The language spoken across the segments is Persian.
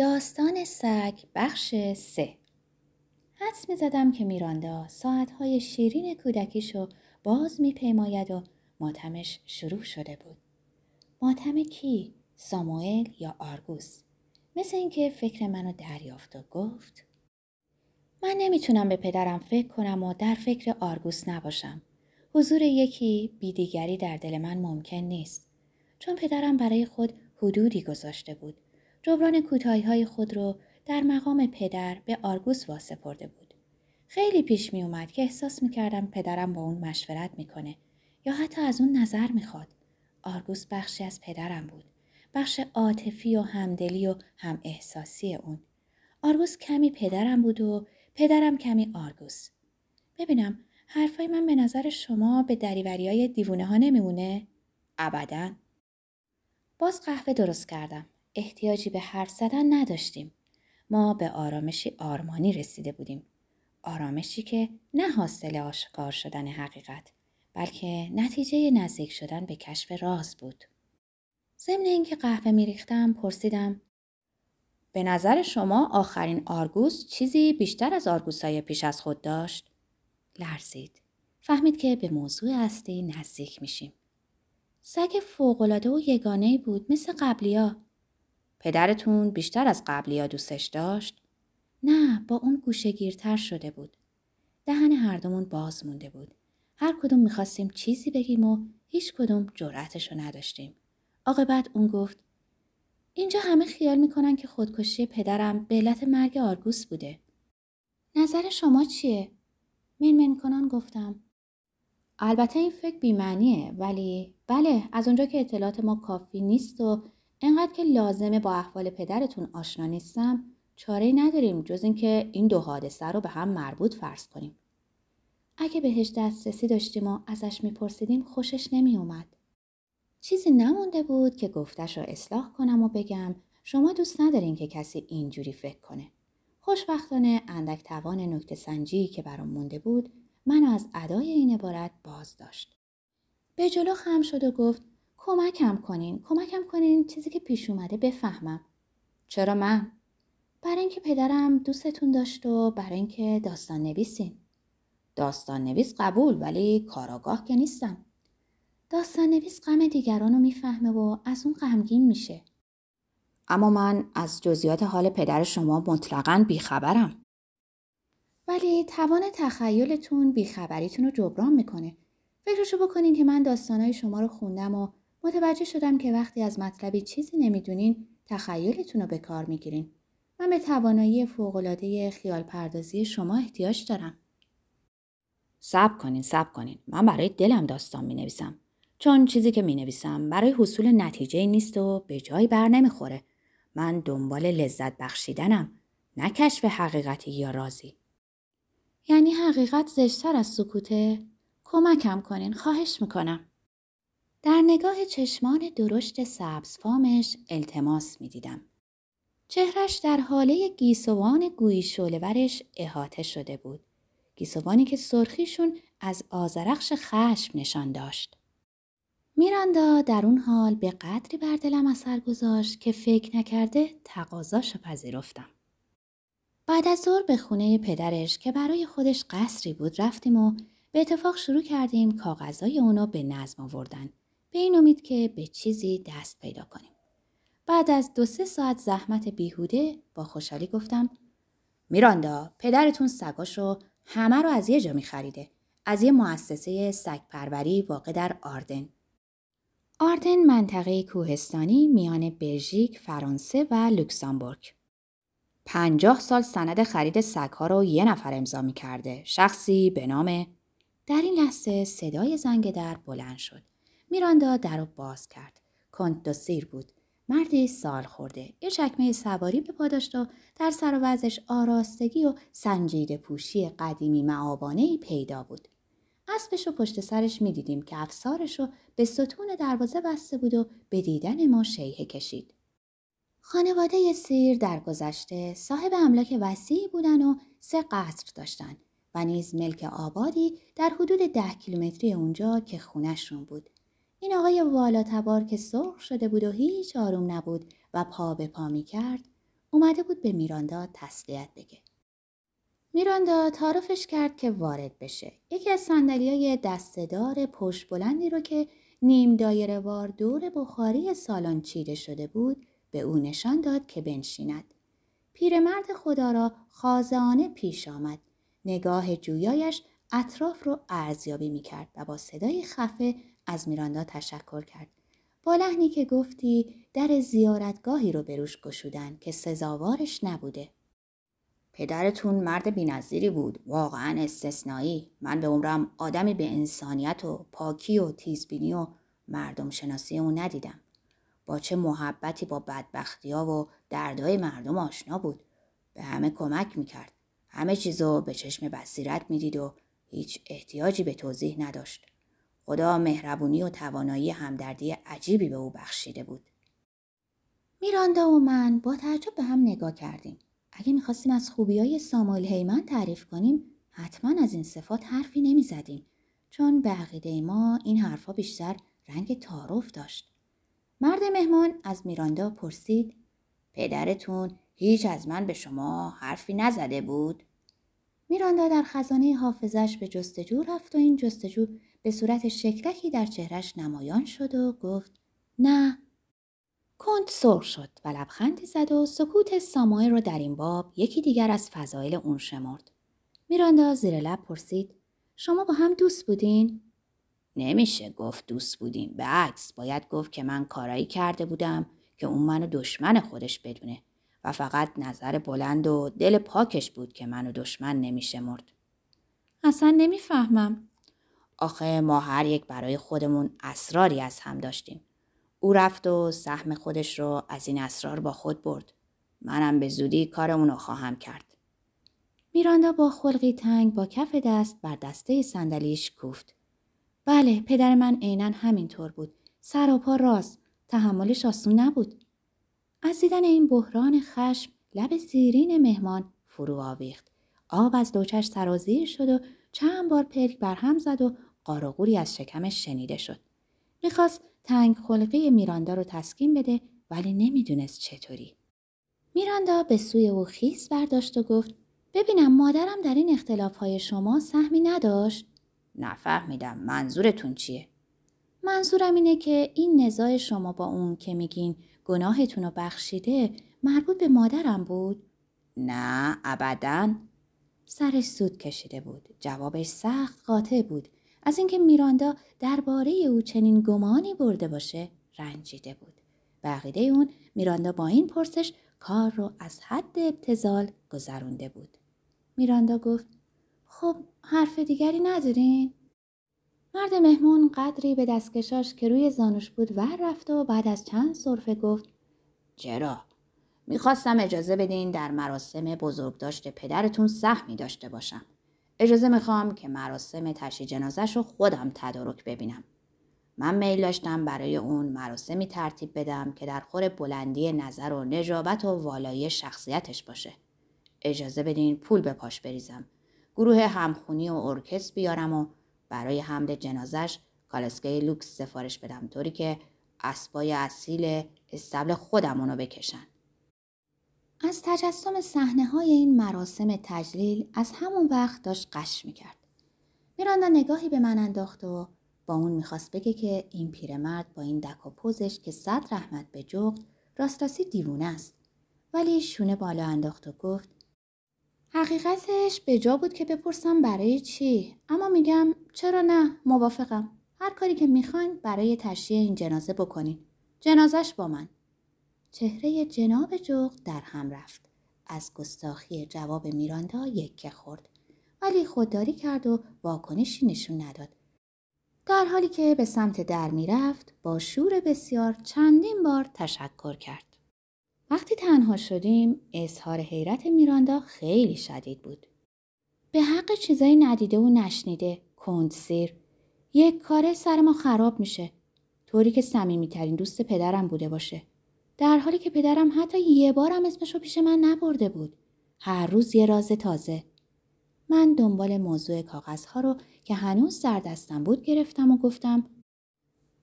داستان سگ بخش 3. حدس می‌زدم که میراندا ساعت‌های شیرین کودکیشو باز می‌پیماید و ماتمش شروع شده بود. ماتم کی؟ ساموئل یا آرگوس؟ مثل اینکه فکر منو دریافت و گفت: من نمیتونم به پدرم فکر کنم و در فکر آرگوس نباشم. حضور یکی بی دیگری در دل من ممکن نیست. چون پدرم برای خود حدودی گذاشته بود. جبران کوتاهی‌های خود رو در مقام پدر به آرگوس واسپرده بود. خیلی پیش می اومد که احساس می کردم پدرم با اون مشورت می کنه یا حتی از اون نظر می خواد. آرگوس بخشی از پدرم بود. بخش عاطفی و همدلی و هم احساسی اون. آرگوس کمی پدرم بود و پدرم کمی آرگوس. ببینم حرفای من به نظر شما به دریوریای دیوونه ها نمیمونه؟ ابداً. باز قهوه درست کردم. احتیاجی به حرف زدن نداشتیم. ما به آرامشی آرمانی رسیده بودیم. آرامشی که نه حاصل آشکار شدن حقیقت، بلکه نتیجه نزدیک شدن به کشف راز بود. ضمن اینکه قهوه میریختم پرسیدم: به نظر شما آخرین آرگوس چیزی بیشتر از آرگوسای پیش از خود داشت؟ لرزید. فهمید که به موضوع اصلی نزدیک میشیم. سگ فوق‌العاده و یگانه‌ای بود، مثل قبلی‌ها. پدرتون بیشتر از قبلی‌ها دوستش داشت؟ نه، با اون گوشه‌گیرتر شده بود. دهن هر دومون باز مونده بود. هر کدوم می‌خواستیم چیزی بگیم و هیچ کدوم جرأتشو نداشتیم. عاقبت اون گفت: اینجا همه خیال میکنن که خودکشی پدرم به علت مرگ آرگوس بوده. نظر شما چیه؟ منمن کنان گفتم: البته این فکر بی‌معنیه، ولی بله، از اونجا که اطلاعات ما کافی نیست و انقدر که لازمه با احوال پدرتون آشنا نیستم، چاره‌ای نداریم جز اینکه این دو حادثه رو به هم مربوط فرض کنیم. اگه بهش دسترسی داشتیم و ازش میپرسیدیم خوشش نمیومد. چیزی نمونده بود که گفتش رو اصلاح کنم و بگم شما دوست ندارین که کسی اینجوری فکر کنه. خوشبختانه اندک توان نکته سنجی که برام مونده بود من از ادای این عبارت باز داشت. به جلو خم شد و گفت: کمکم کنین چیزی که پیش اومده بفهمم. چرا من؟ برای اینکه پدرم دوستتون داشت و برای اینکه داستان نویسین. داستان نویس قبول، ولی کاراگاه که نیستم. داستان نویس غم دیگران رو میفهمه و از اون غمگین میشه. اما من از جزئیات حال پدر شما مطلقاً بیخبرم. ولی توان تخیلتون بیخبریتون رو جبران میکنه. فکرشو بکنین که من داستانهای شما رو خوندم و متوجه شدم که وقتی از مطلبی چیزی نمیدونین تخیلتون رو به کار میگیرین. من به توانایی فوق‌العاده خیال پردازی شما احتیاج دارم. صبر کنین. من برای دلم داستان مینویسم. چون چیزی که می‌نویسم برای حصول نتیجه نیست و به جایی بر نمیخوره. من دنبال لذت بخشیدنم، نه کشف حقیقتی یا رازی. یعنی حقیقت زشت‌تر از سکوته؟ کمکم کنین، خواهش میکنم. در نگاه چشمان درشت سبزفامش التماس میدیدم. چهرش در حاله گیسوان گویی شعله‌ورش احاطه شده بود. گیسوانی که سرخیشون از آذرخش خشم نشان داشت. میراندا در اون حال به قدری بر دلم اثر گذاشت که فکر نکرده تقاضاشو پذیرفتم. بعد از ظهر به خونه پدرش که برای خودش قصری بود رفتیم و به اتفاق شروع کردیم کاغذهای اونو به نظم آوردن، به این امید که به چیزی دست پیدا کنیم. بعد از 2-3 ساعت زحمت بیهوده با خوشحالی گفتم: میراندا، پدرتون سگاشو همه رو از یه جا می خریده. از یه مؤسسه سگ پروری واقع در آردن. آردن منطقه کوهستانی میان بلژیک، فرانسه و لوکزامبورگ. 50 سال سند خرید سگ‌ها رو یه نفر امضا می کرده. شخصی به نام... در این لحظه صدای زنگ در بلند شد. میراندا در رو باز کرد. کنت دو سیر بود. مردی سال خورده. یه چکمه سواری به پا داشت و در سر و وضعش آراستگی و سنجیده پوشی قدیمی معابانه‌ای پیدا بود. اسبش رو پشت سرش می دیدیم که افسارش رو به ستون دروازه بسته بود و به دیدن ما شیهه کشید. خانواده سیر در گذشته صاحب املاک وسیعی بودن و 3 قصر داشتن و نیز ملک آبادی در حدود 10 کیلومتری اونجا که خونه‌شون بود. این آقای والاتبار که سرخ شده بود و هیچ آروم نبود و پا به پا می کرد، اومده بود به میراندا تسلیت بگه. میراندا تعارفش کرد که وارد بشه. یکی از صندلیای دسته‌دار پشت بلندی رو که نیم دایره وار دور بخاری سالن چیده شده بود به او نشان داد که بنشیند. پیرمرد خدا را خازانه پیش آمد. نگاه جویایش اطراف رو ارزیابی می‌کرد و با صدای خفه از میراندا تشکر کرد. با لحنی که گفتی در زیارتگاهی رو بروش گشودن که سزاوارش نبوده. پدرتون مرد بی‌نظیری بود، واقعا استثنایی. من به عمرم آدمی به انسانیت و پاکی و تیزبینی و مردم شناسی اون ندیدم. با چه محبتی با بدبختی‌ها و دردهای مردم آشنا بود. به همه کمک میکرد. همه چیزو به چشم بصیرت میدید و هیچ احتیاجی به توضیح نداشت. خدا مهربونی و توانایی همدردی عجیبی به او بخشیده بود. میراندا و من با تعجب به هم نگاه کردیم. اگه میخواستیم از خوبیای ساموئل هیمن تعریف کنیم، حتما از این صفات حرفی نمیزدیم، چون به عقیده ما این حرفا بیشتر رنگ تعارف داشت. مرد مهمان از میراندا پرسید: پدرتون هیچ از من به شما حرفی نزده بود؟ میراندا در خزانه حافظش به جستجو رفت و این جستجو به صورت شکلکی در چهرش نمایان شد و گفت: نه. کنت سرخ شد و لبخندی زد و سکوت ساموئل را در این باب یکی دیگر از فضایل اون شمرد. میراندا زیر لب پرسید: شما با هم دوست بودین؟ نمیشه گفت دوست بودیم. به عکس باید گفت که من کارایی کرده بودم که اون منو دشمن خودش بدونه و فقط نظر بلند و دل پاکش بود که منو دشمن نمیشمرد. اصلا نمیفهمم. آخه ما هر یک برای خودمون اسراری از هم داشتیم. او رفت و سهم خودش رو از این اسرار با خود برد. منم به زودی کارمون رو خواهم کرد. میراندا با خلقی تنگ با کف دست بر دسته صندلیش کوفت. بله، پدر من عیناً همینطور بود. سر و پا راست، تحملش آسون نبود. از دیدن این بحران خشم لب زیرین مهمان فرو آویخت. آب از دوچش سرازیر شد و چند بار پلک برهم زد و قاروغوری از شکمش شنیده شد. میخواست تنگ خلقی میراندا رو تسکین بده، ولی نمیدونست چطوری. میراندا به سوی او خیز برداشت و گفت: ببینم مادرم در این اختلافهای شما سهمی نداشت؟ نفهمیدم منظورتون چیه؟ منظورم اینه که این نزاع شما با اون که میگین گناهتون رو بخشیده مربوط به مادرم بود؟ نه ابداً. سرش سود کشیده بود. جوابش سخت قاطع بود. از اینکه میراندا درباره او چنین گمانی برده باشه رنجیده بود. به عقیده اون میراندا با این پرسش کار رو از حد ابتذال گذرونده بود. میراندا گفت: خب حرف دیگری ندارین؟ مرد مهمون قدری به دستکشاش که روی زانوش بود ور رفت و بعد از چند سرفه گفت: چرا؟ میخواستم اجازه بدین در مراسم بزرگداشت پدرتون سهمی داشته باشم. اجازه میخوام که مراسم تشییع جنازش رو خودم تدارک ببینم. من میل داشتم برای اون مراسمی ترتیب بدم که در خور بلندی نظر و نجابت و والایی شخصیتش باشه. اجازه بدین پول به پاش بریزم. گروه همخونی و ارکستر بیارم و برای حمل جنازش کالسکه لوکس سفارش بدم، طوری که اسبای اصیل استبل خودمونو بکشن. از تجسم صحنه‌های این مراسم تجلیل از همون وقت داشت قش می‌کرد. میراندا نگاهی به من انداخت و با اون می‌خواست بگه که این پیرمرد با این دک و پوزش که صد رحمت به جغد راستاسی دیوونه است، ولی شونه بالا انداخت و گفت: حقیقتش به جا بود که بپرسم برای چی، اما میگم چرا نه، موافقم. هر کاری که میخواین برای تشییع این جنازه بکنین. جنازش با من. چهره جناب جغد در هم رفت. از گستاخی جواب میراندا یکه خورد، ولی خودداری کرد و واکنشی نشون نداد. در حالی که به سمت در میرفت با شور بسیار چندین بار تشکر کرد. وقتی تنها شدیم اظهار حیرت میراندا خیلی شدید بود. به حق چیزایی ندیده و نشنیده. کنت سیر یک کاره سر ما خراب میشه، طوری که صمیمی‌ترین دوست پدرم بوده باشه، در حالی که پدرم حتی یه بارم اسمشو پیش من نبرده بود. هر روز یه راز تازه. من دنبال موضوع کاغذها رو که هنوز در دستم بود گرفتم و گفتم: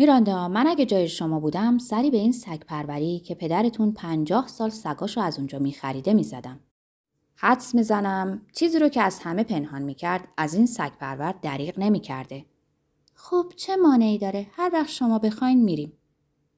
میراندا، من اگه جای شما بودم سری به این سگ پروری که پدرتون 50 سال سگاشو از اونجا میخریده میزدم. حدس میزنم چیزی رو که از همه پنهان میکرد از این سگ پرور دریغ نمیکرده. خب چه مانعی داره؟ هر وقت شما بخواین میریم.